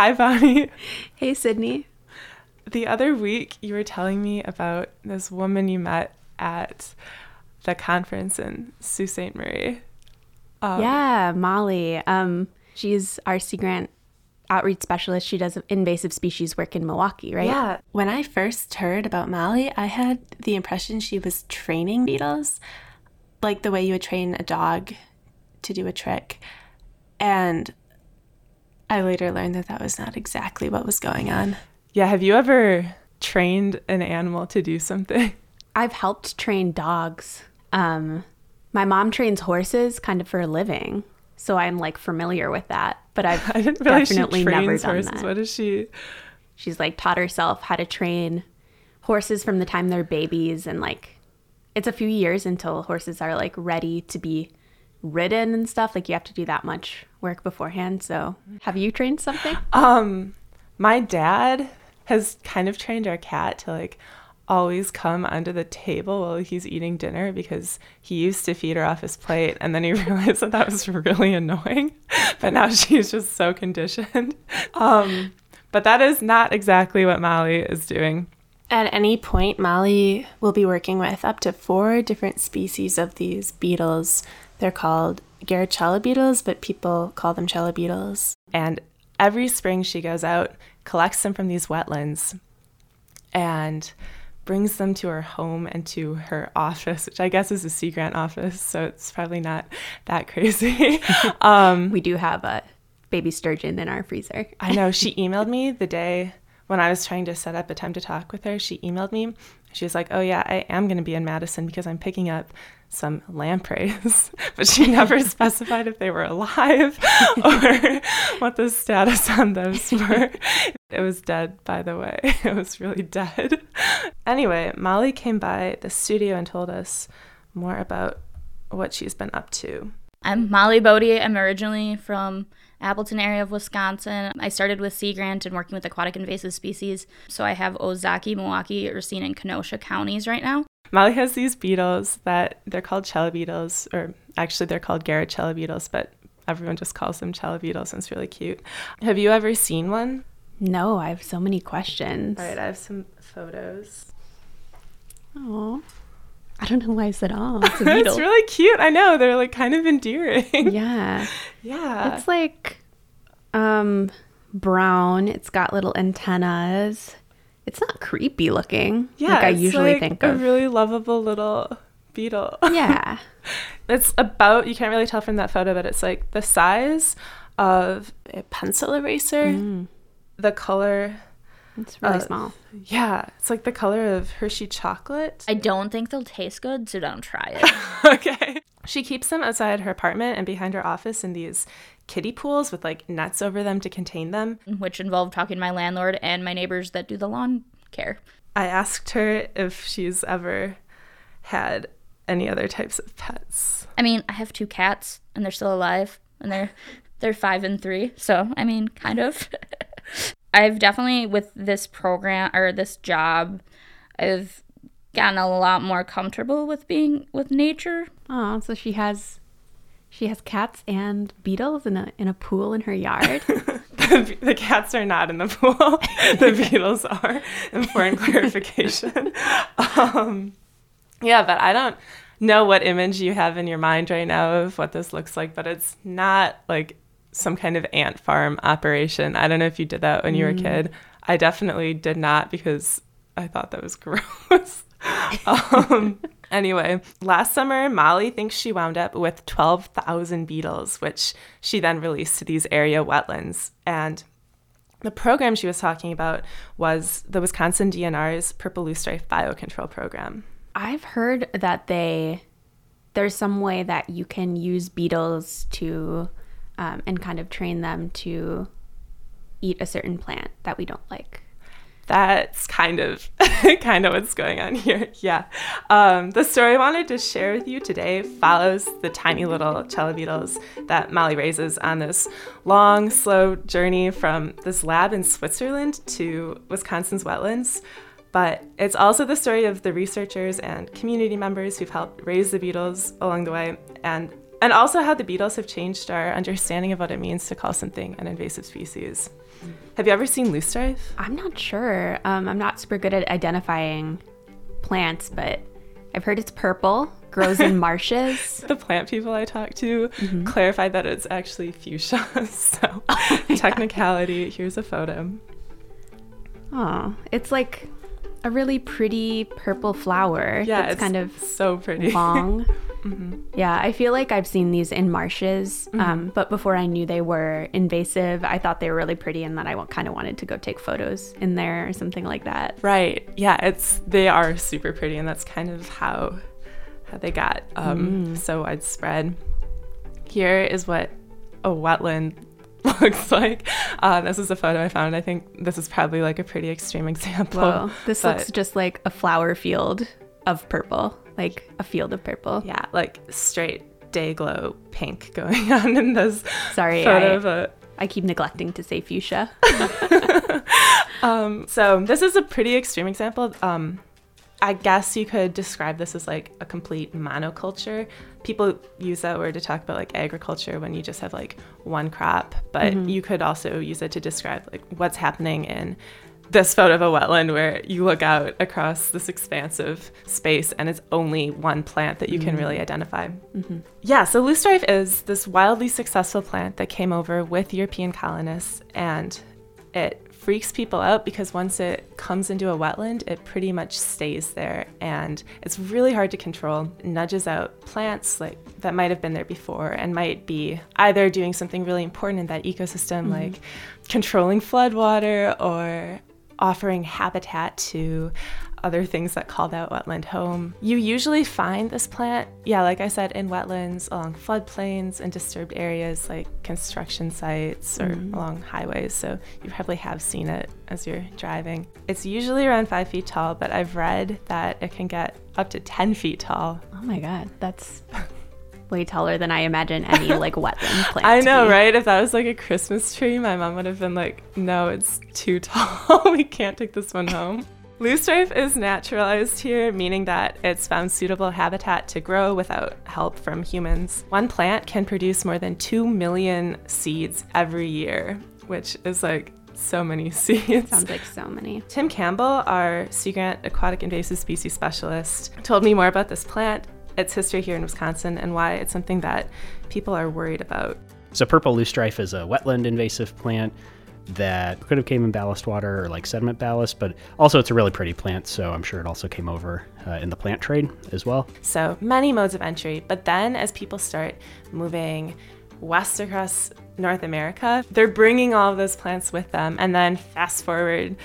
Hi, Bonnie. Hey, Sydney. The other week, you were telling me about this woman you met at the conference in Sault Ste. Marie. Yeah, Molly. She's our Sea Grant outreach specialist. She does invasive species work in Milwaukee, right? Yeah. When I first heard about Molly, I had the impression she was training beetles, like the way you would train a dog to do a trick. And I later learned that that was not exactly what was going on. Yeah. Have you ever trained an animal to do something? I've helped train dogs. My mom trains horses kind of for a living, so I'm like familiar with that. But I didn't realize definitely she trains never done horses. That. What is she? She's like taught herself how to train horses from the time they're babies, and like it's a few years until horses are like ready to be ridden and stuff. Like you have to do that much work beforehand. So, have you trained something? My dad has kind of trained our cat to like always come under the table while he's eating dinner because he used to feed her off his plate, and then he realized that that was really annoying, but now she's just so conditioned. But that is not exactly what Molly is doing. At any point, Molly will be working with up to 4 different species of these beetles. They're called Galerucella beetles, but people call them cella beetles. And every spring she goes out, collects them from these wetlands, and brings them to her home and to her office, which I guess is a Sea Grant office, so it's probably not that crazy. We do have a baby sturgeon in our freezer. I know. She emailed me the day when I was trying to set up a time to talk with her. She emailed me. She was like, oh, yeah, I am going to be in Madison because I'm picking up some lampreys. But she never specified if they were alive or what the status on those were. It was dead, by the way. It was really dead. Anyway, Molly came by the studio and told us more about what she's been up to. I'm Molly Bodie. I'm originally from Appleton area of Wisconsin. I started with Sea Grant and working with aquatic invasive species. So I have Ozaukee, Milwaukee, Racine, and Kenosha counties right now. Molly has these beetles that they're called cella beetles, or actually they're called Galerucella beetles, but everyone just calls them cella beetles, and it's really cute. Have you ever seen one? No, I have so many questions. All right, I have some photos. Oh, I don't know why I said oh. It's a beetle. It's really cute. I know, they're like kind of endearing. Yeah. Yeah. It's like brown. It's got little antennas. It's not creepy looking. Yeah, like I usually like think of. A really lovable little beetle. Yeah. It's about, you can't really tell from that photo, but it's like the size of a pencil eraser. Mm. The color. It's really small. Yeah. It's like the color of Hershey chocolate. I don't think they'll taste good, so don't try it. Okay. She keeps them outside her apartment and behind her office in these kiddie pools with like nets over them to contain them. Which involved talking to my landlord and my neighbors that do the lawn care. I asked her if she's ever had any other types of pets. I mean, I have 2 cats and they're still alive and they're 5 and 3. So, I mean, kind of. I've definitely, with this program or this job, I've gotten a lot more comfortable with being with nature. Oh, so she has cats and beetles in a pool in her yard. The cats are not in the pool. The beetles are. Important clarification. Yeah, but I don't know what image you have in your mind right now of what this looks like, but it's not like some kind of ant farm operation. I don't know if you did that when you were a kid. I definitely did not because I thought that was gross. Anyway, last summer, Molly thinks she wound up with 12,000 beetles, which she then released to these area wetlands. And the program she was talking about was the Wisconsin DNR's Purple Loosestrife Biocontrol Program. I've heard that there's some way that you can use beetles to and kind of train them to eat a certain plant that we don't like. That's kind of what's going on here. Yeah. The story I wanted to share with you today follows the tiny little cella beetles that Molly raises on this long, slow journey from this lab in Switzerland to Wisconsin's wetlands. But it's also the story of the researchers and community members who've helped raise the beetles along the way, and And also how the beetles have changed our understanding of what it means to call something an invasive species. Have you ever seen loosestrife? I'm not sure. I'm not super good at identifying plants, but I've heard it's purple, grows in marshes. The plant people I talked to clarified that it's actually fuchsia. So technicality, here's a photo. Oh, it's like a really pretty purple flower. Yeah, it's kind of so pretty. Long. Yeah, I feel like I've seen these in marshes, but before I knew they were invasive, I thought they were really pretty and that I kind of wanted to go take photos in there or something like that. Right. Yeah, they are super pretty, and that's kind of how they got so widespread. Here is what a wetland looks like. This is a photo I found. I think this is probably like a pretty extreme example. Whoa. This looks just like a flower field of purple. Like a field of purple. Yeah, like straight day glow pink going on in this. Sorry, I keep neglecting to say fuchsia. So this is a pretty extreme example. I guess you could describe this as like a complete monoculture. People use that word to talk about like agriculture when you just have like one crop, but you could also use it to describe like what's happening in this photo of a wetland where you look out across this expansive space and it's only one plant that you can really identify. Yeah, so loosestrife is this wildly successful plant that came over with European colonists, and it freaks people out because once it comes into a wetland, it pretty much stays there, and it's really hard to control. It nudges out plants like that might have been there before and might be either doing something really important in that ecosystem, like controlling floodwater or offering habitat to other things that call that wetland home. You usually find this plant, like I said, in wetlands, along floodplains and disturbed areas like construction sites or along highways, so you probably have seen it as you're driving. It's usually around 5 feet tall, but I've read that it can get up to 10 feet tall. Oh my God, that's way taller than I imagine any like wetland plant. I know, right? If that was like a Christmas tree, my mom would have been like, no, it's too tall. We can't take this one home. Loosestrife is naturalized here, meaning that it's found suitable habitat to grow without help from humans. One plant can produce more than 2 million seeds every year, which is like so many seeds. Sounds like so many. Tim Campbell, our Sea Grant aquatic invasive species specialist, told me more about this plant, its history here in Wisconsin, and why it's something that people are worried about. So purple loosestrife is a wetland invasive plant that could have came in ballast water or like sediment ballast, but also it's a really pretty plant, so I'm sure it also came over in the plant trade as well. So many modes of entry, but then as people start moving west across North America, they're bringing all of those plants with them, and then fast forward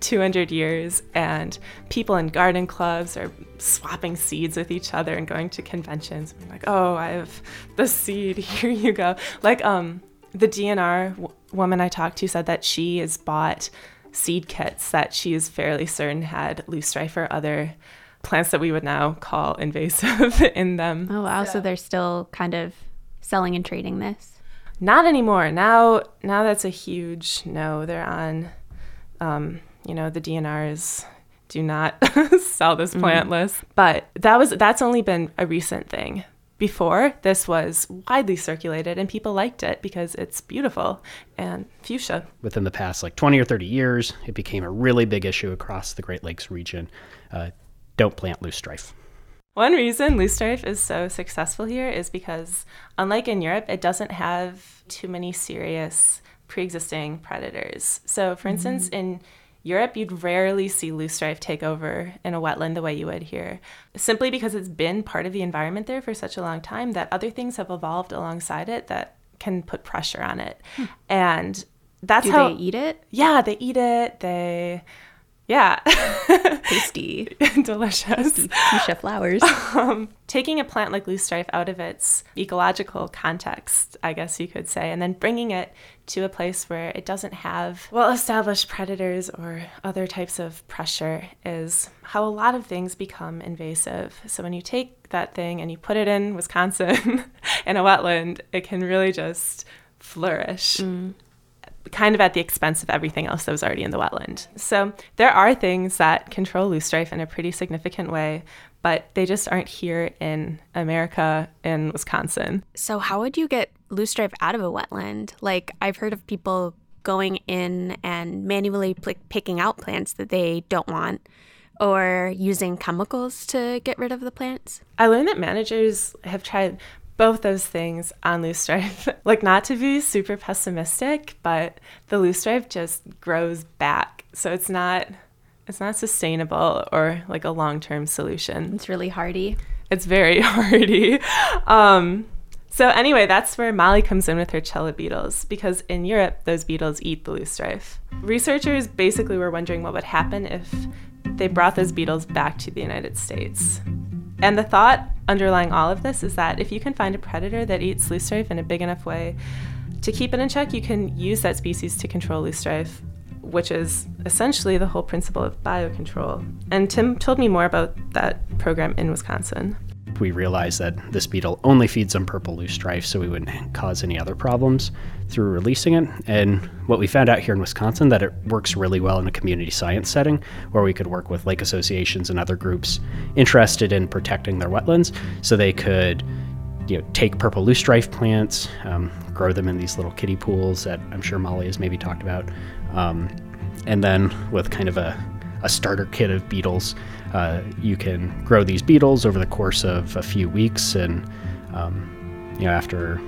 200 years and people in garden clubs are swapping seeds with each other and going to conventions and like, oh, I have this seed, here you go. Like the DNR woman I talked to said that she has bought seed kits that she is fairly certain had loosestrife or other plants that we would now call invasive in them. Oh wow, so they're still kind of selling and trading this? Not anymore. Now that's a huge no. They're on, the DNRs do not sell this plant list. But that's only been a recent thing. Before, this was widely circulated and people liked it because it's beautiful and fuchsia. Within the past 20 or 30 years, it became a really big issue across the Great Lakes region. Don't plant loosestrife. One reason loosestrife is so successful here is because, unlike in Europe, it doesn't have too many serious pre-existing predators. So, for instance, in Europe, you'd rarely see loosestrife take over in a wetland the way you would here, simply because it's been part of the environment there for such a long time that other things have evolved alongside it that can put pressure on it. And that's how... Do they eat it? Yeah, they eat it. Tasty. Delicious. Fuchsia flowers. Taking a plant like loosestrife out of its ecological context, I guess you could say, and then bringing it to a place where it doesn't have well-established predators or other types of pressure is how a lot of things become invasive. So when you take that thing and you put it in Wisconsin in a wetland, it can really just flourish. kind of at the expense of everything else that was already in the wetland. So there are things that control loosestrife in a pretty significant way, but they just aren't here in America, in Wisconsin. So how would you get loosestrife out of a wetland? Like, I've heard of people going in and manually picking out plants that they don't want, or using chemicals to get rid of the plants. I learned that managers have tried both those things on loosestrife. Like, not to be super pessimistic, but the loosestrife just grows back. So it's not sustainable or like a long-term solution. It's really hardy. It's very hardy. So anyway, that's where Molly comes in with her cella beetles, because in Europe, those beetles eat the loosestrife. Researchers basically were wondering what would happen if they brought those beetles back to the United States. And the thought underlying all of this is that if you can find a predator that eats loosestrife in a big enough way to keep it in check, you can use that species to control loosestrife, which is essentially the whole principle of biocontrol. And Tim told me more about that program in Wisconsin. We realized that this beetle only feeds on purple loosestrife, so we wouldn't cause any other problems through releasing it. And what we found out here in Wisconsin, that it works really well in a community science setting where we could work with lake associations and other groups interested in protecting their wetlands, so they could take purple loosestrife plants, grow them in these little kiddie pools that I'm sure Molly has maybe talked about, and then with kind of a starter kit of beetles, you can grow these beetles over the course of a few weeks, and after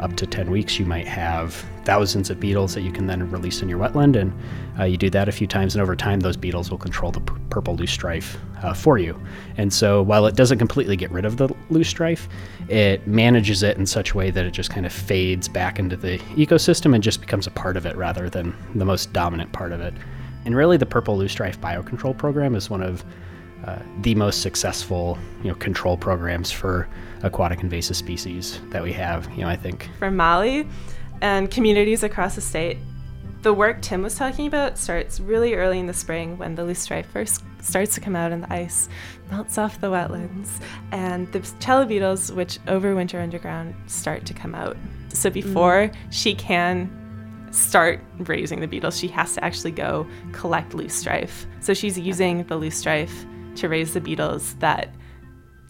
up to 10 weeks you might have thousands of beetles that you can then release in your wetland, and you do that a few times, and over time those beetles will control the purple loosestrife for you. And so while it doesn't completely get rid of the loosestrife, it manages it in such a way that it just kind of fades back into the ecosystem and just becomes a part of it rather than the most dominant part of it. And really the Purple Loosestrife Biocontrol Program is one of the most successful, control programs for aquatic invasive species that we have, I think. For Molly and communities across the state, the work Tim was talking about starts really early in the spring when the loosestrife first starts to come out and the ice melts off the wetlands, and the cella beetles, which overwinter underground, start to come out. So before she can start raising the beetles, she has to actually go collect loosestrife. So she's using the loosestrife to raise the beetles that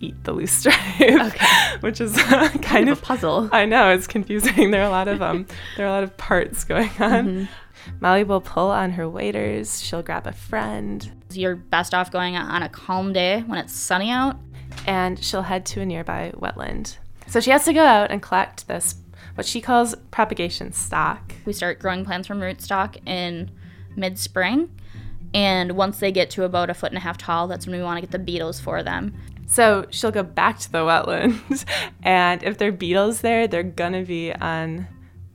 eat the loosestrife, which is kind of a puzzle. I know, it's confusing. There are a lot of parts going on. Mm-hmm. Molly will pull on her waders. She'll grab a friend. You're best off going on a calm day when it's sunny out, and she'll head to a nearby wetland. So she has to go out and collect this, what she calls propagation stock. We start growing plants from rootstock in mid-spring. And once they get to about 1.5 feet tall, that's when we want to get the beetles for them. So she'll go back to the wetlands, and if there are beetles there, they're going to be on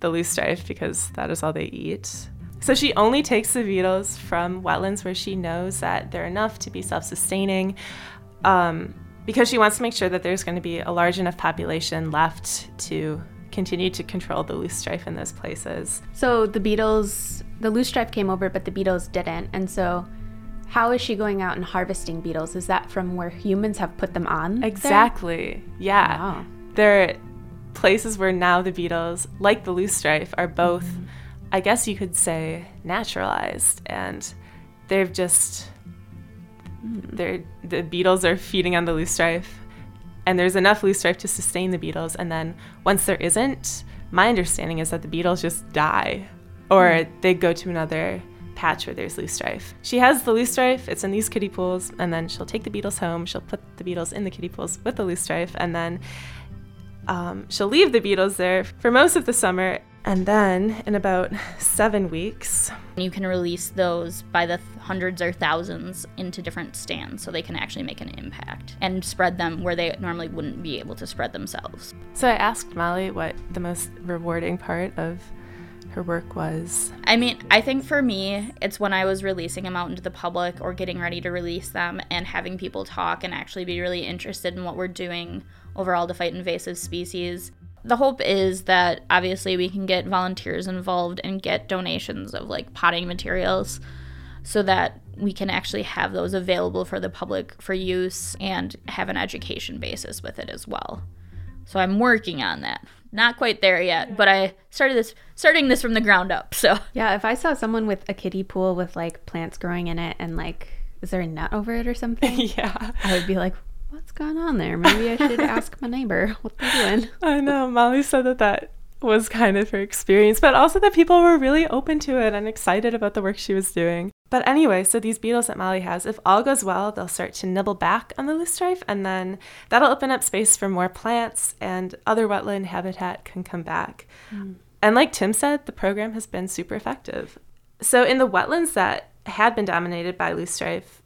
the loosestrife because that is all they eat. So she only takes the beetles from wetlands where she knows that they're enough to be self-sustaining, because she wants to make sure that there's going to be a large enough population left to continue to control the loosestrife in those places. So the loosestrife came over, but the beetles didn't. And so how is she going out and harvesting beetles? Is that from where humans have put them on? Exactly. There? Yeah. Wow. There are places where now the beetles, like the loosestrife, are both, I guess you could say, naturalized. And they've just, the beetles are feeding on the loosestrife. And there's enough loosestrife to sustain the beetles. And then once there isn't, my understanding is that the beetles just die, or they go to another patch where there's loosestrife. She has the loosestrife, it's in these kiddie pools, and then she'll take the beetles home, she'll put the beetles in the kiddie pools with the loosestrife, and then she'll leave the beetles there for most of the summer. And then in about 7 weeks, you can release those by the hundreds or thousands into different stands so they can actually make an impact and spread them where they normally wouldn't be able to spread themselves. So I asked Molly what the most rewarding part of her work was. I mean, I think for me, it's when I was releasing them out into the public or getting ready to release them and having people talk and actually be really interested in what we're doing overall to fight invasive species. The hope is that obviously we can get volunteers involved and get donations of like potting materials so that we can actually have those available for the public for use and have an education basis with it as well. So I'm working on that. Not quite there yet, but I started starting this from the ground up. So yeah, if I saw someone with a kiddie pool with like plants growing in it and like, is there a nut over it or something? Yeah, I would be like, what's going on there? Maybe I should ask my neighbor what they're doing. I know. Molly said that was kind of her experience, but also that people were really open to it and excited about the work she was doing. But anyway, so these beetles that Molly has, if all goes well, they'll start to nibble back on the loosestrife, and then that'll open up space for more plants and other wetland habitat can come back. Mm. And like Tim said, the program has been super effective. So in the wetlands that had been dominated by loosestrife,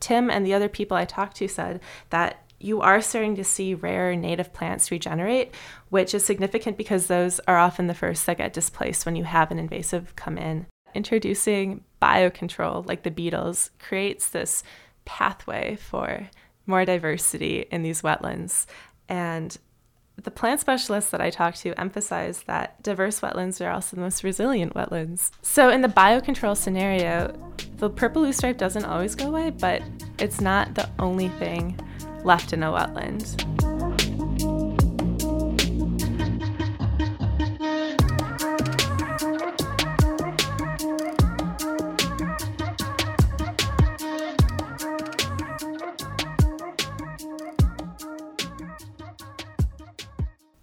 Tim and the other people I talked to said that you are starting to see rare native plants regenerate, which is significant because those are often the first that get displaced when you have an invasive come in. Introducing biocontrol, like the beetles, creates this pathway for more diversity in these wetlands. And the plant specialists that I talked to emphasized that diverse wetlands are also the most resilient wetlands. So in the biocontrol scenario, the purple loosestrife doesn't always go away, but it's not the only thing left in a wetland.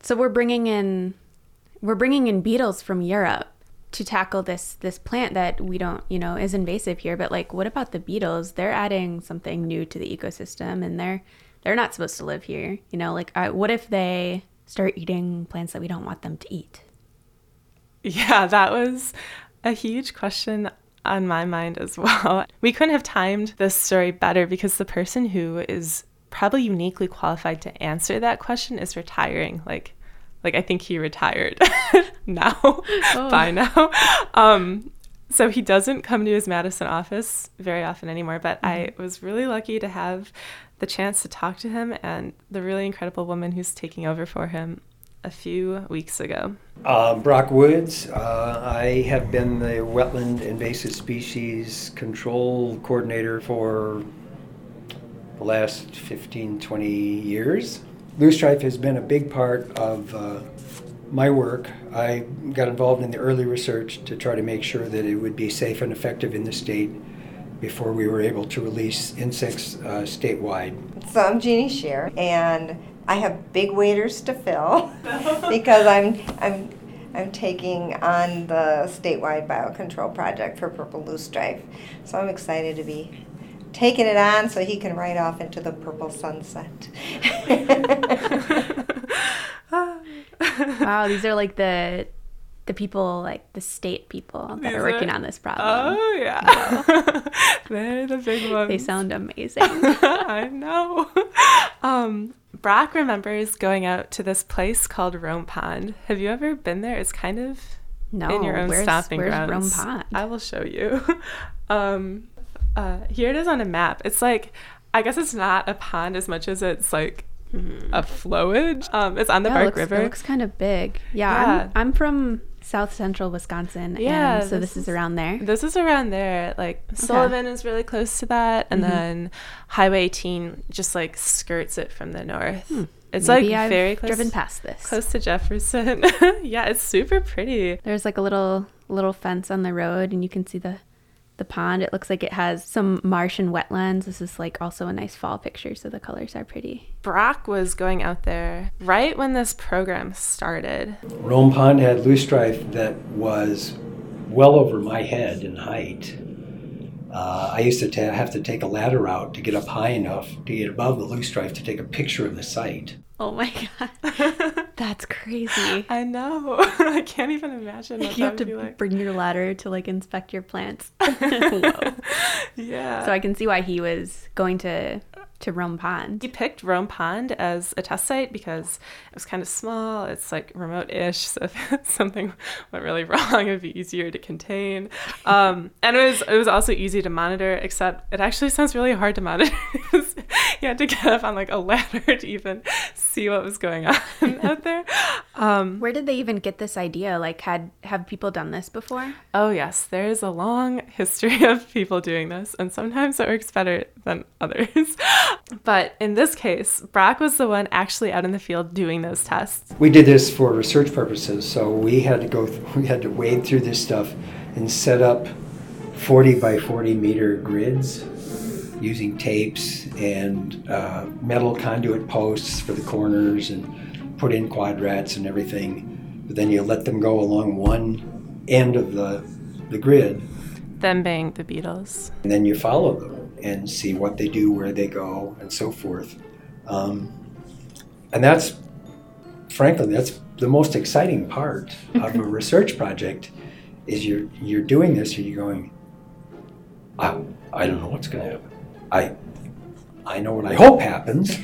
So we're bringing in beetles from Europe to tackle this plant that we don't, is invasive here, but like, what about the beetles? They're adding something new to the ecosystem, and they're not supposed to live here, like, what if they start eating plants that we don't want them to eat? Yeah, that was a huge question on my mind as well. We couldn't have timed this story better because the person who is probably uniquely qualified to answer that question is retiring. Like I think he retired by now. So he doesn't come to his Madison office very often anymore, but I was really lucky to have the chance to talk to him and the really incredible woman who's taking over for him a few weeks ago. Brock Woods. I have been the Wetland Invasive Species Control Coordinator for the last 15, 20 years. Loosestrife has been a big part of my work. I got involved in the early research to try to make sure that it would be safe and effective in the state before we were able to release insects statewide. So I'm Jeannie Schear, and I have big waders to fill because I'm taking on the statewide biocontrol project for purple loosestrife. So I'm excited to be taking it on so he can ride off into the purple sunset. Wow, these are like the people, like the state people that are working on this problem. Oh, yeah. They're the big ones. They sound amazing. I know. Brock remembers going out to this place called Rome Pond. Have you ever been there? It's kind of in your own stomping grounds. Where's Rome Pond? I will show you. Here it is on a map. It's like, I guess it's not a pond as much as it's like a flowage. It's on the Bark River. It looks kind of big. Yeah. I'm from South Central Wisconsin, and so this is around there. This is around there. Like, okay. Sullivan is really close to that, and then Highway 18 just like skirts it from the north. It's very close. Driven past this. Close to Jefferson. Yeah, it's super pretty. There's like a little fence on the road, and you can see the pond. It looks like it has some marsh and wetlands. This is like also a nice fall picture, so the colors are pretty. Brock was going out there right when this program started. Rome Pond had loosestrife that was well over my head in height. I used to have to take a ladder out to get up high enough to get above the loosestrife to take a picture of the site. Oh my God. That's crazy. I know. I can't even imagine what you have to like. Bring your ladder to like inspect your plants. Yeah. So I can see why he was going to Rome Pond. He picked Rome Pond as a test site because it was kind of small. It's like remote-ish. So if something went really wrong, it'd be easier to contain. And it was also easy to monitor, except it actually sounds really hard to monitor. You had to get up on like a ladder to even see what was going on out there. Where did they even get this idea? Like, have people done this before? Oh, yes. There is a long history of people doing this, and sometimes it works better than others. But in this case, Brock was the one actually out in the field doing those tests. We did this for research purposes, so we had to wade through this stuff and set up 40 by 40 meter grids using tapes and metal conduit posts for the corners and put in quadrats and everything. But then you let them go along one end of the grid. Them being the beetles. And then you follow them and see what they do, where they go, and so forth. And that's, frankly, that's the most exciting part of a research project, is you're doing this and you're going, I don't know what's going to happen. I know what I hope happens.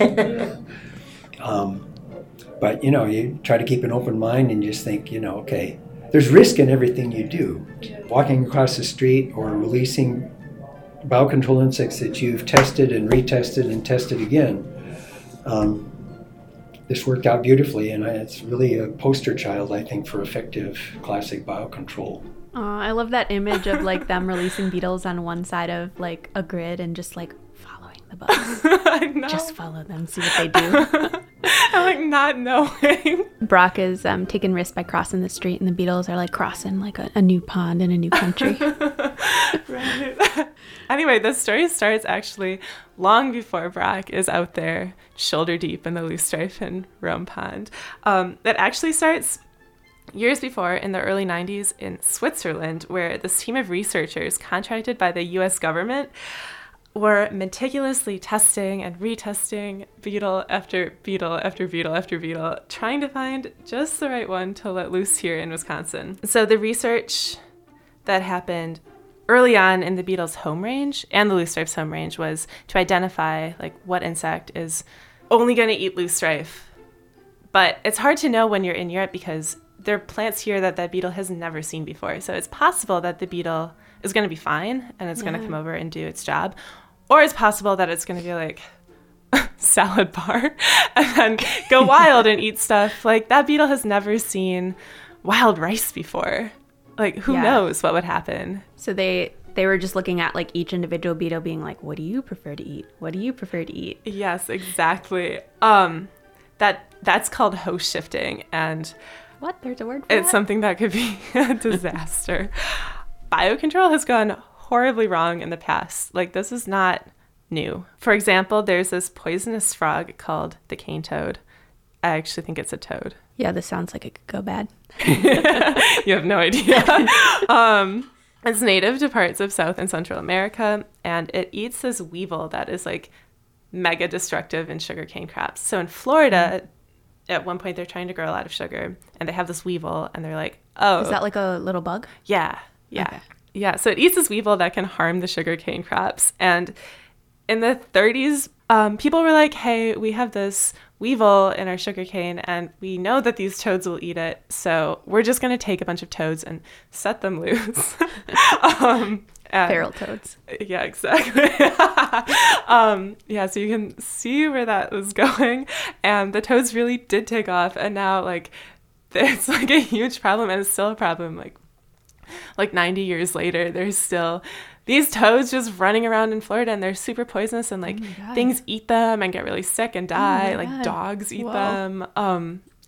But, you know, you try to keep an open mind and just think, you know, okay, there's risk in everything you do. Walking across the street or releasing biocontrol insects that you've tested and retested and tested again. This worked out beautifully, and it's really a poster child, I think, for effective classic biocontrol. Oh, I love that image of, like, them releasing beetles on one side of, like, a grid and just, like, following the bugs. I know. Just follow them, see what they do. I'm, like, not knowing. Brock is taking risks by crossing the street, and the beetles are, like, crossing, like, a new pond in a new country. Right. Anyway, the story starts actually long before Brock is out there shoulder deep in the loosestrife and Rome Pond. It actually starts years before, in the early 90s, in Switzerland, where this team of researchers contracted by the U.S. government were meticulously testing and retesting beetle after beetle after beetle after beetle, trying to find just the right one to let loose here in Wisconsin. So the research that happened early on in the beetle's home range and the loosestrife's home range was to identify, like, what insect is only going to eat loosestrife. But it's hard to know when you're in Europe because there are plants here that beetle has never seen before. So it's possible that the beetle is going to be fine and it's going to come over and do its job. Or it's possible that it's going to be like salad bar and then go wild and eat stuff. Like, that beetle has never seen wild rice before. Like, who knows what would happen? So they were just looking at, like, each individual beetle being like, what do you prefer to eat? What do you prefer to eat? Yes, exactly. That's called host shifting. And what? There's a word for it. It's something that could be a disaster. Biocontrol has gone horribly wrong in the past. Like, this is not new. For example, there's this poisonous frog called the cane toad. I actually think it's a toad. Yeah, this sounds like it could go bad. You have no idea. It's native to parts of South and Central America, and it eats this weevil that is, like, mega destructive in sugarcane crops. So in Florida, at one point, they're trying to grow a lot of sugar, and they have this weevil, and they're like, oh. Is that like a little bug? Yeah. Okay. Yeah, so it eats this weevil that can harm the sugarcane crops. And in the 30s, people were like, hey, we have this weevil in our sugarcane, and we know that these toads will eat it, so we're just going to take a bunch of toads and set them loose. Feral toads. Yeah, exactly. So you can see where that was going. And the toads really did take off. And now, like, it's, like, a huge problem, and it's still a problem. Like 90 years later, there's still these toads just running around in Florida, and they're super poisonous, and, like, things eat them and get really sick and die. Oh, like, dogs eat them.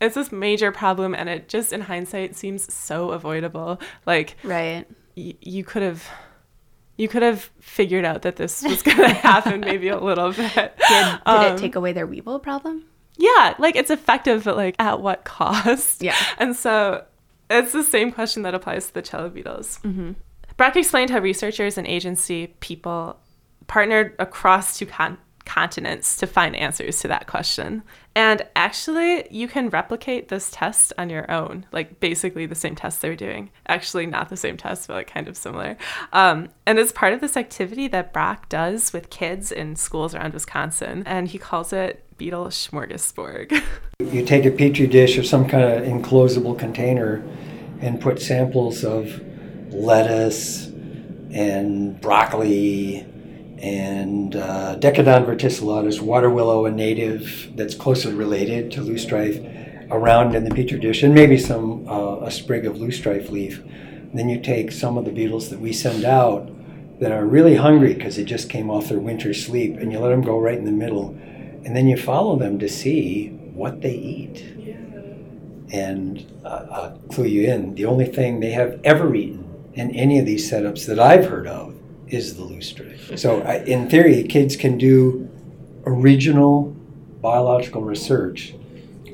It's this major problem, and it just, in hindsight, seems so avoidable. Like, right. You could have figured out that this was going to happen maybe a little bit. Did it take away their weevil problem? Yeah, like, it's effective, but, like, at what cost? Yeah. And so it's the same question that applies to the cello beetles. Mm-hmm. Brock explained how researchers and agency people partnered across two continents to find answers to that question. And actually, you can replicate this test on your own, like, basically the same test they were doing. Actually, not the same test, but, like, kind of similar. And it's part of this activity that Brock does with kids in schools around Wisconsin, and he calls it beetle smorgasbord. You take a petri dish or some kind of enclosable container and put samples of lettuce and broccoli And Decodon verticillatus, water willow, a native that's closely related to loosestrife, around in the Petri dish, and maybe some a sprig of loosestrife leaf. And then you take some of the beetles that we send out that are really hungry because they just came off their winter sleep, and you let them go right in the middle, and then you follow them to see what they eat. Yeah. And I'll clue you in, the only thing they have ever eaten in any of these setups that I've heard of is the loosestrife. So in theory, kids can do original biological research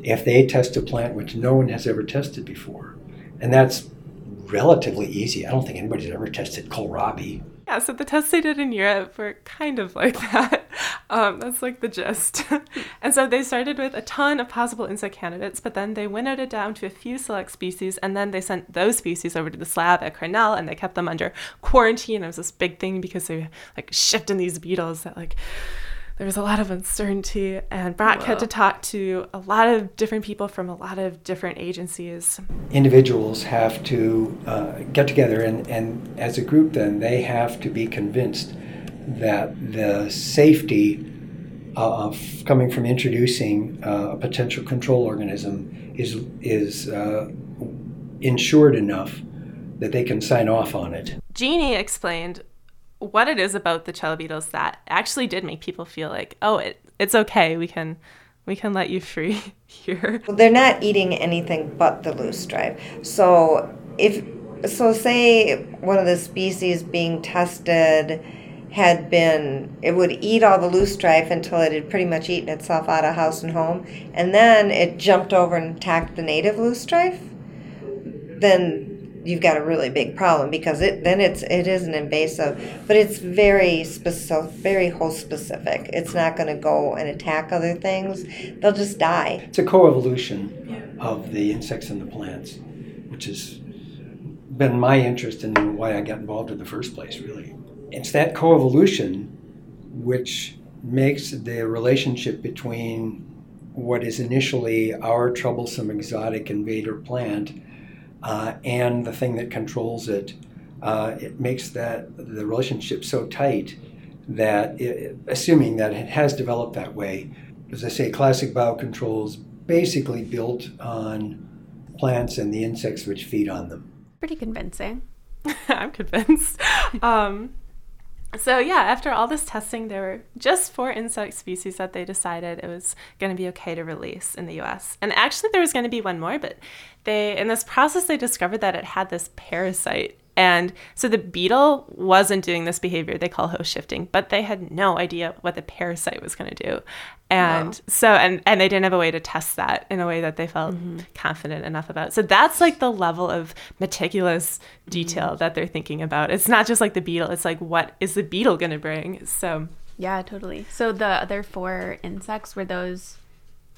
if they test a plant which no one has ever tested before. And that's relatively easy. I don't think anybody's ever tested kohlrabi. Yeah, so the tests they did in Europe were kind of like that. That's like the gist. And so they started with a ton of possible insect candidates, but then they winnowed it down to a few select species, and then they sent those species over to the lab at Cornell, and they kept them under quarantine. It was this big thing because they were like shifting these beetles that like... There was a lot of uncertainty, and Brock had to talk to a lot of different people from a lot of different agencies. Individuals have to get together, and as a group then, they have to be convinced that the safety of coming from introducing a potential control organism is ensured enough that they can sign off on it. Jeannie explained what it is about the chello beetles that actually did make people feel like, oh, it's okay, we can let you free here. Well, they're not eating anything but the loosestrife. So say one of the species being tested it would eat all the loosestrife until it had pretty much eaten itself out of house and home, and then it jumped over and attacked the native loosestrife, then you've got a really big problem because it is an invasive, but it's very specific, very host specific. It's not going to go and attack other things. They'll just die. It's a coevolution of the insects and the plants, which has been my interest in why I got involved in the first place, really. It's that coevolution which makes the relationship between what is initially our troublesome exotic invader plant and the thing that controls it, it makes the relationship so tight that, assuming that it has developed that way, as I say, classic biocontrols basically built on plants and the insects which feed on them. Pretty convincing. I'm convinced. So yeah, after all this testing, there were just 4 insect species that they decided it was going to be okay to release in the U.S. And actually, there was going to be one more, but in this process, they discovered that it had this parasite. And so the beetle wasn't doing this behavior they call host shifting, but they had no idea what the parasite was going to do. And so they didn't have a way to test that in a way that they felt confident enough about. So that's like the level of meticulous detail that they're thinking about. It's not just like the beetle. It's like, what is the beetle going to bring? So yeah, totally. So the other 4 insects, were those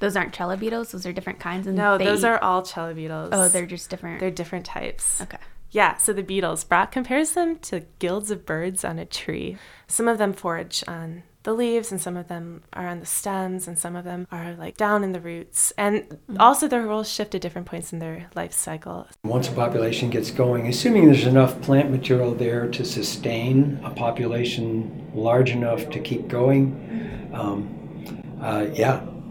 aren't chello beetles? Those are different kinds? And no, those are all chello beetles. Oh, they're just different. They're different types. Okay. Yeah, so the beetles, Brock compares them to guilds of birds on a tree. Some of them forage on the leaves, and some of them are on the stems, and some of them are like down in the roots. And also their roles shift at different points in their life cycle. Once a population gets going, assuming there's enough plant material there to sustain a population large enough to keep going,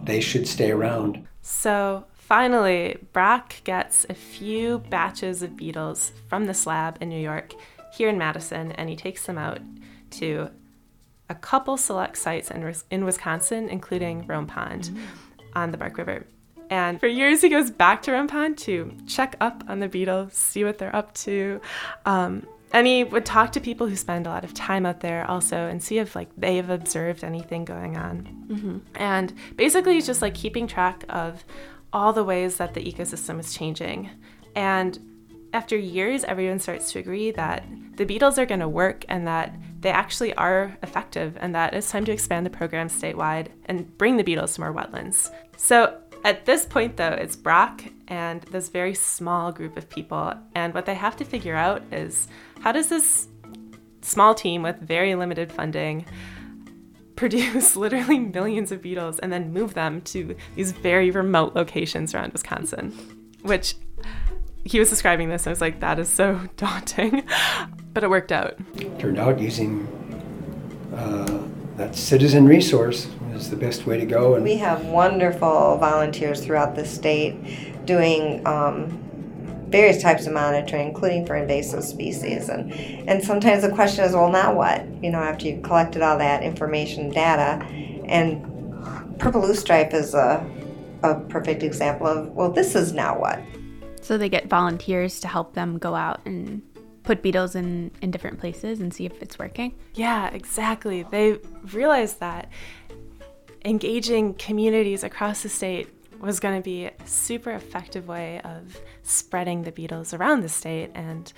they should stay around. So... Finally, Brock gets a few batches of beetles from this lab in New York, here in Madison, and he takes them out to a couple select sites in Wisconsin, including Rome Pond on the Bark River. And for years, he goes back to Rome Pond to check up on the beetles, see what they're up to. And he would talk to people who spend a lot of time out there also and see if like they have observed anything going on. And basically, he's just like keeping track of all the ways that the ecosystem is changing. And after years, everyone starts to agree that the beetles are going to work and that they actually are effective and that it's time to expand the program statewide and bring the beetles to more wetlands. So at this point, though, it's Brock and this very small group of people. And what they have to figure out is, how does this small team with very limited funding produce literally millions of beetles and then move them to these very remote locations around Wisconsin, which he was describing this, and I was like, that is so daunting. But it worked out. It turned out using that citizen resource is the best way to go. And we have wonderful volunteers throughout the state doing various types of monitoring, including for invasive species. And sometimes the question is, well, now what? You know, after you've collected all that information data. And purple loosestrife is a perfect example of, well, this is now what? So they get volunteers to help them go out and put beetles in different places and see if it's working? Yeah, exactly. They realized that engaging communities across the state was going to be a super effective way of spreading the beetles around the state and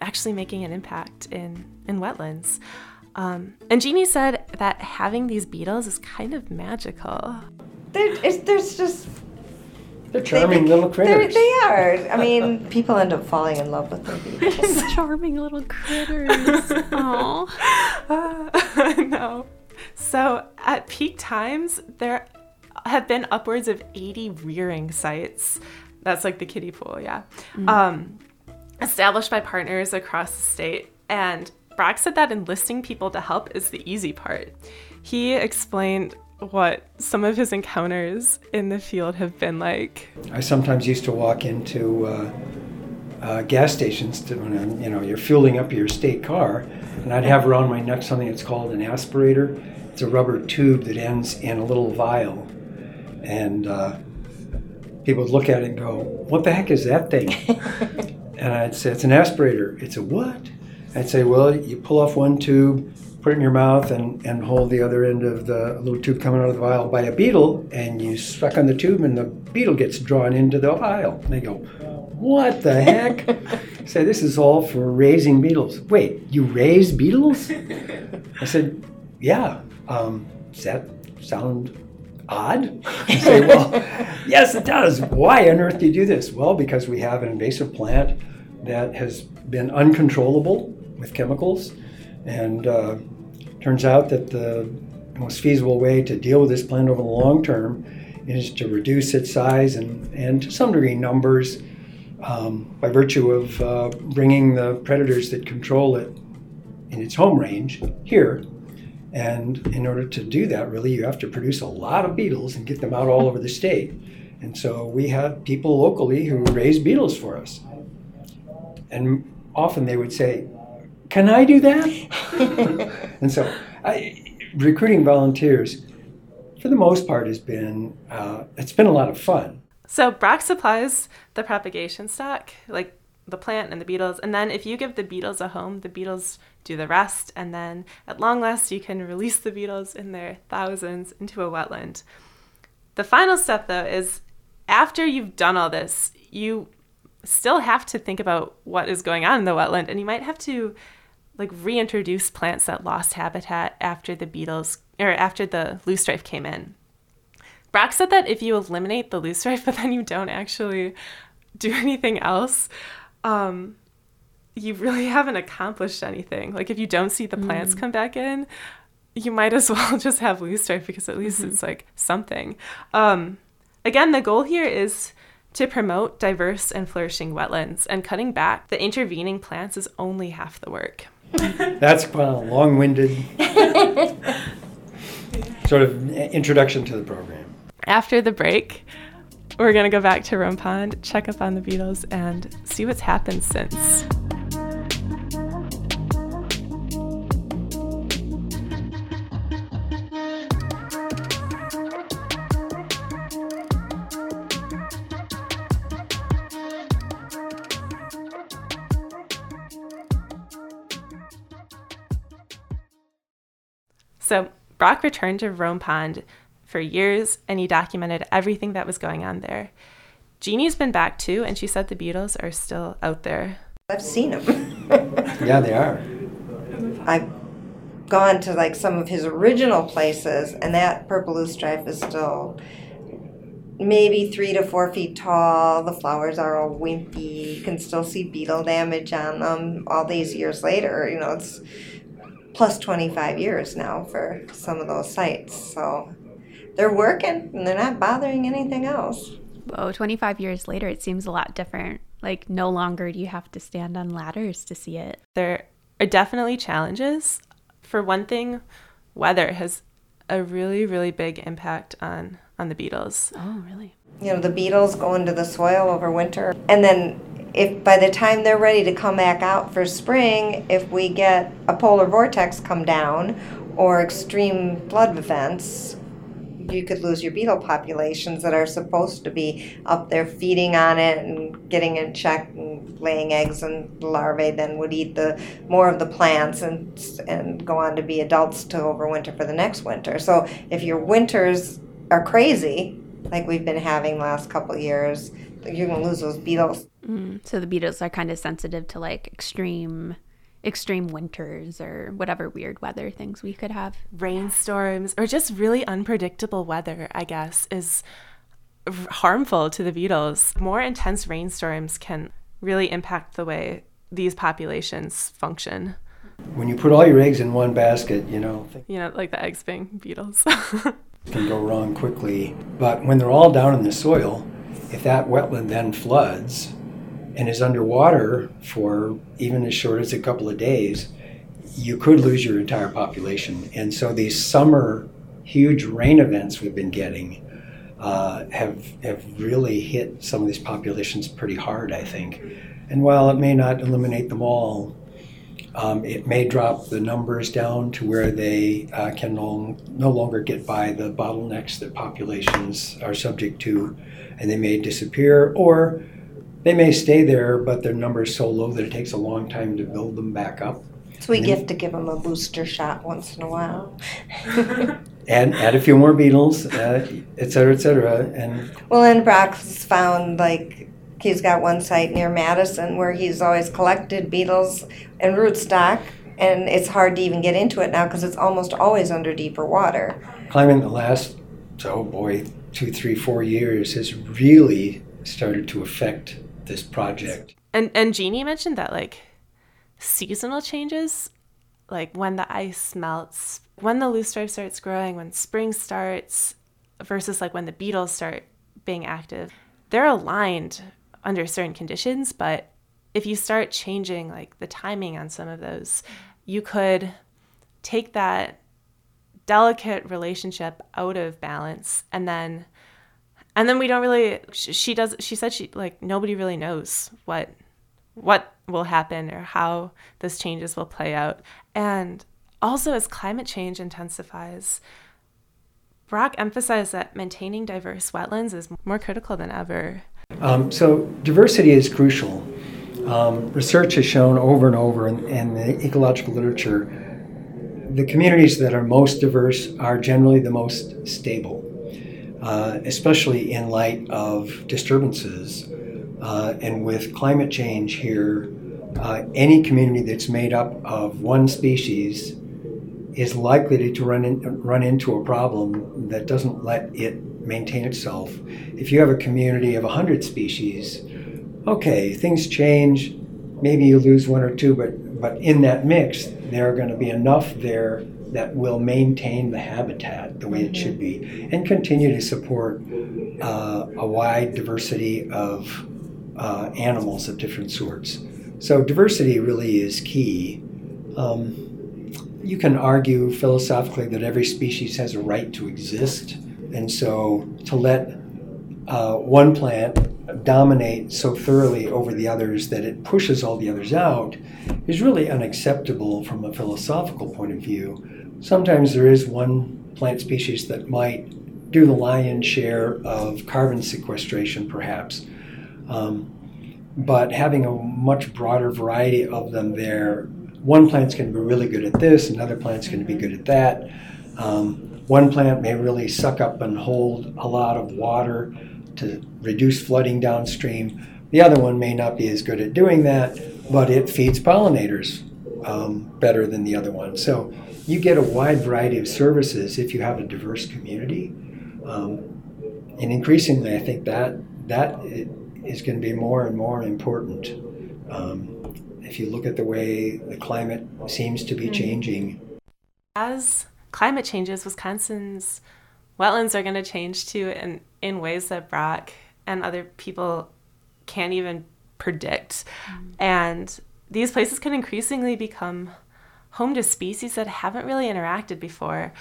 actually making an impact in wetlands. And Jeannie said that having these beetles is kind of magical. They're charming little critters. They are. I mean, people end up falling in love with their beetles. Charming little critters. Aww. No. So at peak times, there have been upwards of 80 rearing sites. That's like the kiddie pool, yeah. Mm-hmm. Established by partners across the state. And Brock said that enlisting people to help is the easy part. He explained what some of his encounters in the field have been like. I sometimes used to walk into gas stations when you're fueling up your state car, and I'd have around my neck something that's called an aspirator. It's a rubber tube that ends in a little vial, and people would look at it and go, "What the heck is that thing?" And I'd say, "It's an aspirator." "It's a what?" I'd say, "Well, you pull off one tube, put it in your mouth and hold the other end of the little tube coming out of the vial by a beetle, and you suck on the tube and the beetle gets drawn into the vial." And they go, "What the heck?" Say, "This is all for raising beetles." "Wait, you raise beetles?" I said, "Yeah." "Does that sound odd?" I say, "Well, yes, it does. Why on earth do you do this?" "Well, because we have an invasive plant that has been uncontrollable with chemicals. And turns out that the most feasible way to deal with this plant over the long term is to reduce its size and to some degree numbers by virtue of bringing the predators that control it in its home range here. And in order to do that, really, you have to produce a lot of beetles and get them out all over the state. And so we have people locally who raise beetles for us. And often they would say, "Can I do that?" And so recruiting volunteers, for the most part, has been, it's been a lot of fun. So Brock supplies the propagation stock, like the plant and the beetles. And then if you give the beetles a home, the beetles do the rest. And then at long last, you can release the beetles in their thousands into a wetland. The final step, though, is after you've done all this, you still have to think about what is going on in the wetland. And you might have to reintroduce plants that lost habitat after the beetles or after the loosestrife came in. Brock said that if you eliminate the loosestrife, but then you don't actually do anything else, you really haven't accomplished anything. Like if you don't see the plants come back in, you might as well just have loosestrife because at least it's something. Again, the goal here is to promote diverse and flourishing wetlands, and cutting back the intervening plants is only half the work. That's quite a long-winded sort of introduction to the program. After the break, we're going to go back to Rome Pond, check up on the beetles, and see what's happened since. So Brock returned to Rome Pond for years, and he documented everything that was going on there. Jeannie's been back, too, and she said the beetles are still out there. I've seen them. Yeah, they are. I've gone to, some of his original places, and that purple loosestrife is still maybe 3 to 4 feet tall. The flowers are all wimpy. You can still see beetle damage on them all these years later. It's plus 25 years now for some of those sites. So they're working and they're not bothering anything else. Whoa, 25 years later, it seems a lot different. No longer do you have to stand on ladders to see it. There are definitely challenges. For one thing, weather has a really, really big impact on the beetles. Oh, really? You know, the beetles go into the soil over winter. And then if by the time they're ready to come back out for spring, if we get a polar vortex come down or extreme flood events, you could lose your beetle populations that are supposed to be up there feeding on it and getting in check and laying eggs, and larvae then would eat the more of the plants and go on to be adults to overwinter for the next winter. So if your winters are crazy, like we've been having the last couple of years, you're going to lose those beetles. So the beetles are kind of sensitive to like extreme winters or whatever weird weather things we could have. Rainstorms or just really unpredictable weather, I guess, is harmful to the beetles. More intense rainstorms can really impact the way these populations function. When you put all your eggs in one basket, you know, like the eggs being beetles. Can go wrong quickly. But when they're all down in the soil, if that wetland then floods and is underwater for even as short as a couple of days, you could lose your entire population. And so these summer huge rain events we've been getting have really hit some of these populations pretty hard, I think. And while it may not eliminate them all, it may drop the numbers down to where they can no longer get by the bottlenecks that populations are subject to, and they may disappear, or they may stay there, but their numbers so low that it takes a long time to build them back up. So we have to give them a booster shot once in a while. And add a few more beetles, et cetera, et cetera. And Brock's found, like, he's got one site near Madison where he's always collected beetles and rootstock, and it's hard to even get into it now because it's almost always under deeper water. Climbing the last, 2, 3, 4 years has really started to affect this project. And Jeannie mentioned that, like, seasonal changes, like when the ice melts, when the loosestrife starts growing, when spring starts, versus like when the beetles start being active, they're aligned under certain conditions, but if you start changing like the timing on some of those, you could take that delicate relationship out of balance, and then we don't really. She said nobody really knows what will happen or how those changes will play out. And also, as climate change intensifies, Brock emphasized that maintaining diverse wetlands is more critical than ever. So diversity is crucial. Research has shown over and over in the ecological literature, the communities that are most diverse are generally the most stable, especially in light of disturbances. And with climate change here, any community that's made up of one species is likely to run into a problem that doesn't let it maintain itself. If you have a community of 100 species, okay, things change, maybe you lose one or two, but in that mix, there are going to be enough there that will maintain the habitat the way it should be and continue to support a wide diversity of animals of different sorts. So diversity really is key. You can argue philosophically that every species has a right to exist. And so to let one plant dominate so thoroughly over the others that it pushes all the others out is really unacceptable from a philosophical point of view. Sometimes there is one plant species that might do the lion's share of carbon sequestration, perhaps. But having a much broader variety of them there, one plant's going to be really good at this, another plant's going to be good at that. One plant may really suck up and hold a lot of water to reduce flooding downstream. The other one may not be as good at doing that, but it feeds pollinators better than the other one. So you get a wide variety of services if you have a diverse community. And increasingly, I think that is going to be more and more important. If you look at the way the climate seems to be changing. As climate changes, Wisconsin's wetlands are going to change too, and in ways that Brock and other people can't even predict. And these places can increasingly become home to species that haven't really interacted before.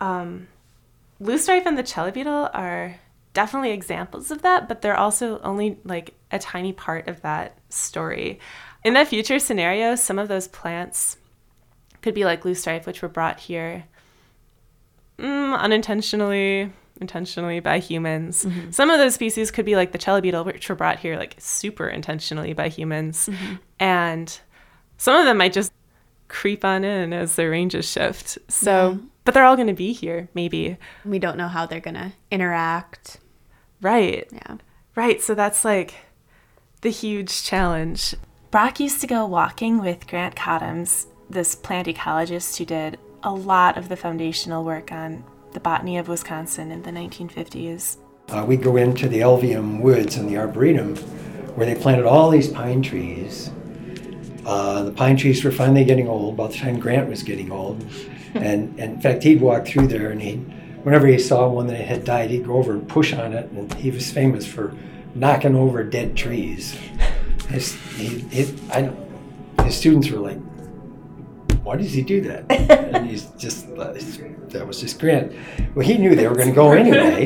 Loosestrife and the chelly beetle are definitely examples of that, but they're also only like a tiny part of that story. In the future scenario, some of those plants could be like loosestrife, which were brought here unintentionally, intentionally by humans. Mm-hmm. Some of those species could be like the chelly beetle, which were brought here like super intentionally by humans. Mm-hmm. And some of them might just creep on in as their ranges shift. So, yeah. But they're all going to be here, maybe. We don't know how they're going to interact. Right. Yeah. Right. So that's like the huge challenge. Brock used to go walking with Grant Cottoms, this plant ecologist who did a lot of the foundational work on the botany of Wisconsin in the 1950s. We'd go into the Elvium woods and the Arboretum where they planted all these pine trees. The pine trees were finally getting old by the time Grant was getting old. And in fact, he'd walk through there and whenever he saw one that had died, he'd go over and push on it. And he was famous for knocking over dead trees. His students were like, why does he do that? And he's just, that was just Grant. Well, he knew they were going to go anyway.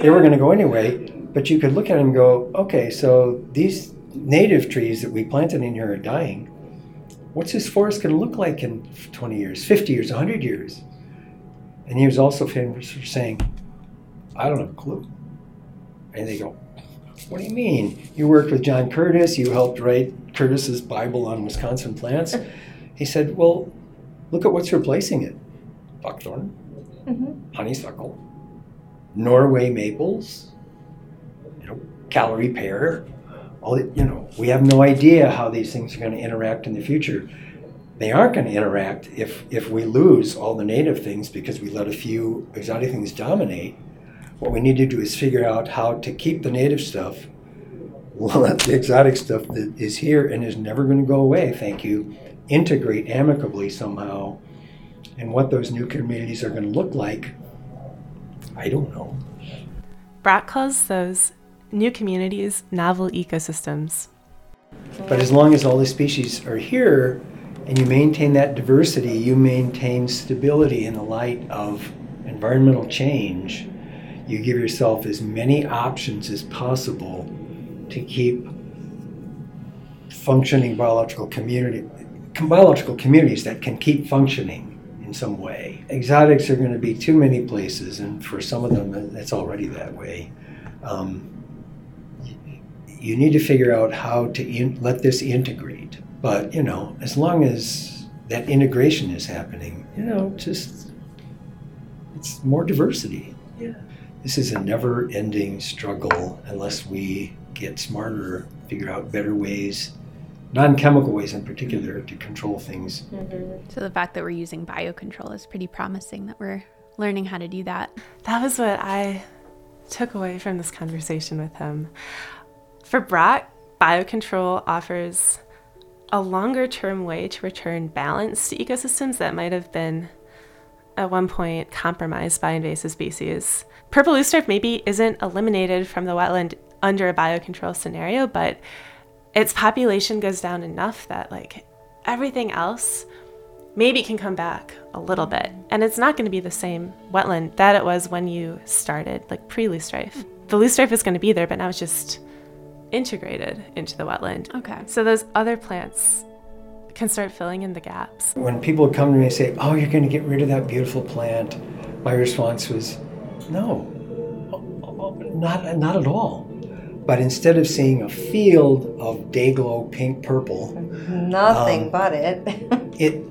They were going to go anyway, but you could look at him and go, okay, so these native trees that we planted in here are dying. What's this forest going to look like in 20 years, 50 years, 100 years? And he was also famous for saying, I don't have a clue. And they go, what do you mean? You worked with John Curtis, you helped write Curtis's Bible on Wisconsin plants. He said, well, look at what's replacing it. Buckthorn, honeysuckle, Norway maples, calorie pear. All the, we have no idea how these things are going to interact in the future. They aren't going to interact if we lose all the native things because we let a few exotic things dominate. What we need to do is figure out how to keep the native stuff, let the exotic stuff that is here and is never going to go away, thank you, integrate amicably somehow. And what those new communities are going to look like, I don't know. Brock calls those new communities novel ecosystems. But as long as all the species are here and you maintain that diversity, you maintain stability in the light of environmental change. You give yourself as many options as possible to keep functioning biological communities that can keep functioning in some way. Exotics are going to be too many places, and for some of them, it's already that way. You need to figure out how to let this integrate. But, as long as that integration is happening, it's more diversity. Yeah. This is a never-ending struggle unless we get smarter, figure out better ways, non-chemical ways in particular, to control things. So the fact that we're using biocontrol is pretty promising, that we're learning how to do that. That was what I took away from this conversation with him. For Brock, biocontrol offers a longer-term way to return balance to ecosystems that might have been at one point compromised by invasive species. Purple loosestrife maybe isn't eliminated from the wetland under a biocontrol scenario, but its population goes down enough that like everything else maybe can come back a little bit. And it's not going to be the same wetland that it was when you started, like pre-loosestrife. The loosestrife is going to be there, but now it's just integrated into the wetland. Okay. So those other plants can start filling in the gaps. When people come to me and say, oh, you're going to get rid of that beautiful plant, my response was, no, not at all. But instead of seeing a field of day-glow pink-purple... nothing but it.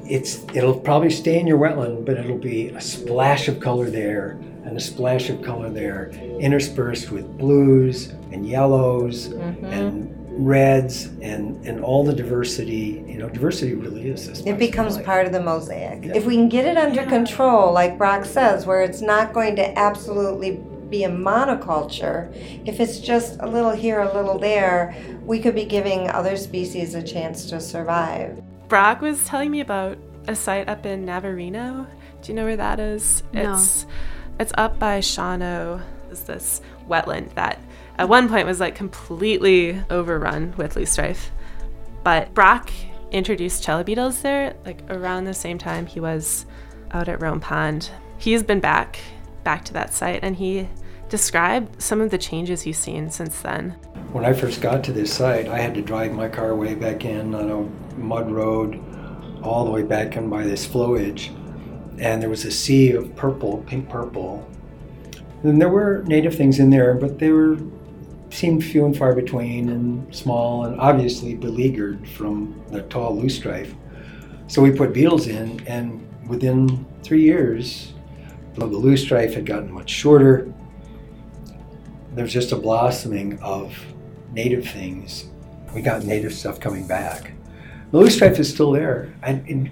It'll probably stay in your wetland, but it'll be a splash of color there and a splash of color there, interspersed with blues and yellows and reds and all the diversity. Diversity really is this. It becomes part of the mosaic. Yeah. If we can get it under control, like Brock says, where it's not going to absolutely be a monoculture, if it's just a little here, a little there, we could be giving other species a chance to survive. Brock was telling me about a site up in Navarino. Do you know where that is? No. It's up by Shawano. It's this wetland that at one point was like completely overrun with loosestrife. But Brock introduced chelly beetles there, like around the same time he was out at Rome Pond. He's been back to that site, and he described some of the changes he's seen since then. When I first got to this site, I had to drive my car way back in on a mud road, all the way back in by this flowage, and there was a sea of pink purple. And there were native things in there, but they seemed few and far between and small and obviously beleaguered from the tall loosestrife. So we put beetles in, and within 3 years, the loosestrife had gotten much shorter. There's just a blossoming of native things. We got native stuff coming back. The loosestrife is still there. It'd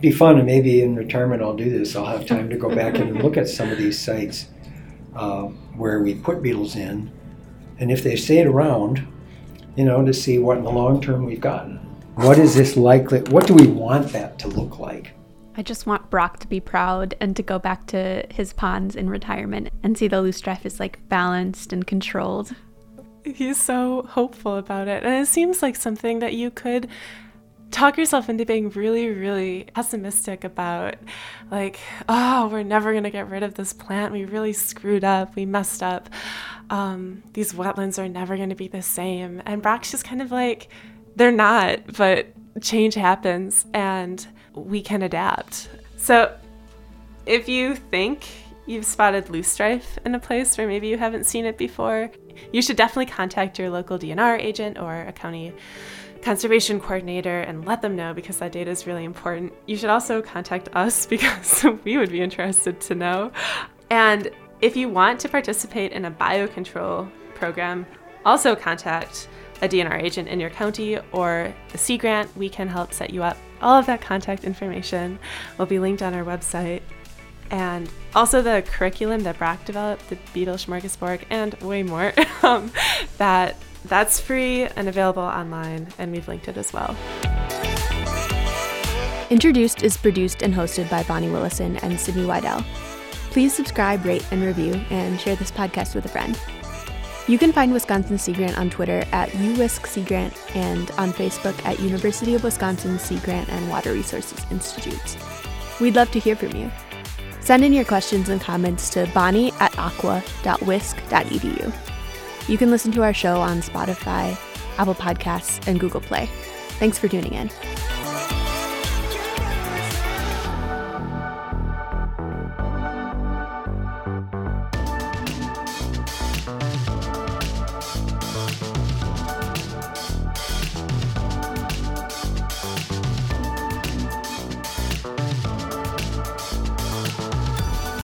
be fun, and maybe in retirement I'll do this. I'll have time to go back in and look at some of these sites where we put beetles in, and if they stayed around, to see what in the long term we've gotten. What is this likely? What do we want that to look like? I just want Brock to be proud and to go back to his ponds in retirement and see the loosestrife is like balanced and controlled. He's so hopeful about it. And it seems like something that you could talk yourself into being really, really pessimistic about. Like, oh, we're never going to get rid of this plant. We really screwed up. We messed up. These wetlands are never going to be the same. And Brock's just kind of like, they're not, but change happens. And we can adapt. So if you think you've spotted loosestrife in a place where maybe you haven't seen it before, you should definitely contact your local DNR agent or a county conservation coordinator and let them know, because that data is really important. You should also contact us, because we would be interested to know. And if you want to participate in a biocontrol program, also contact a DNR agent in your county or the Sea Grant. We can help set you up. All of that contact information will be linked on our website. And also the curriculum that Brock developed, the Beetle Smorgasbord, and way more, that's free and available online, and we've linked it as well. Introduced is produced and hosted by Bonnie Willison and Sydney Wydell. Please subscribe, rate, and review, and share this podcast with a friend. You can find Wisconsin Sea Grant on Twitter at UWISCSeaGrant and on Facebook at University of Wisconsin Sea Grant and Water Resources Institutes. We'd love to hear from you. Send in your questions and comments to bonnie@aqua.wisc.edu. You can listen to our show on Spotify, Apple Podcasts, and Google Play. Thanks for tuning in.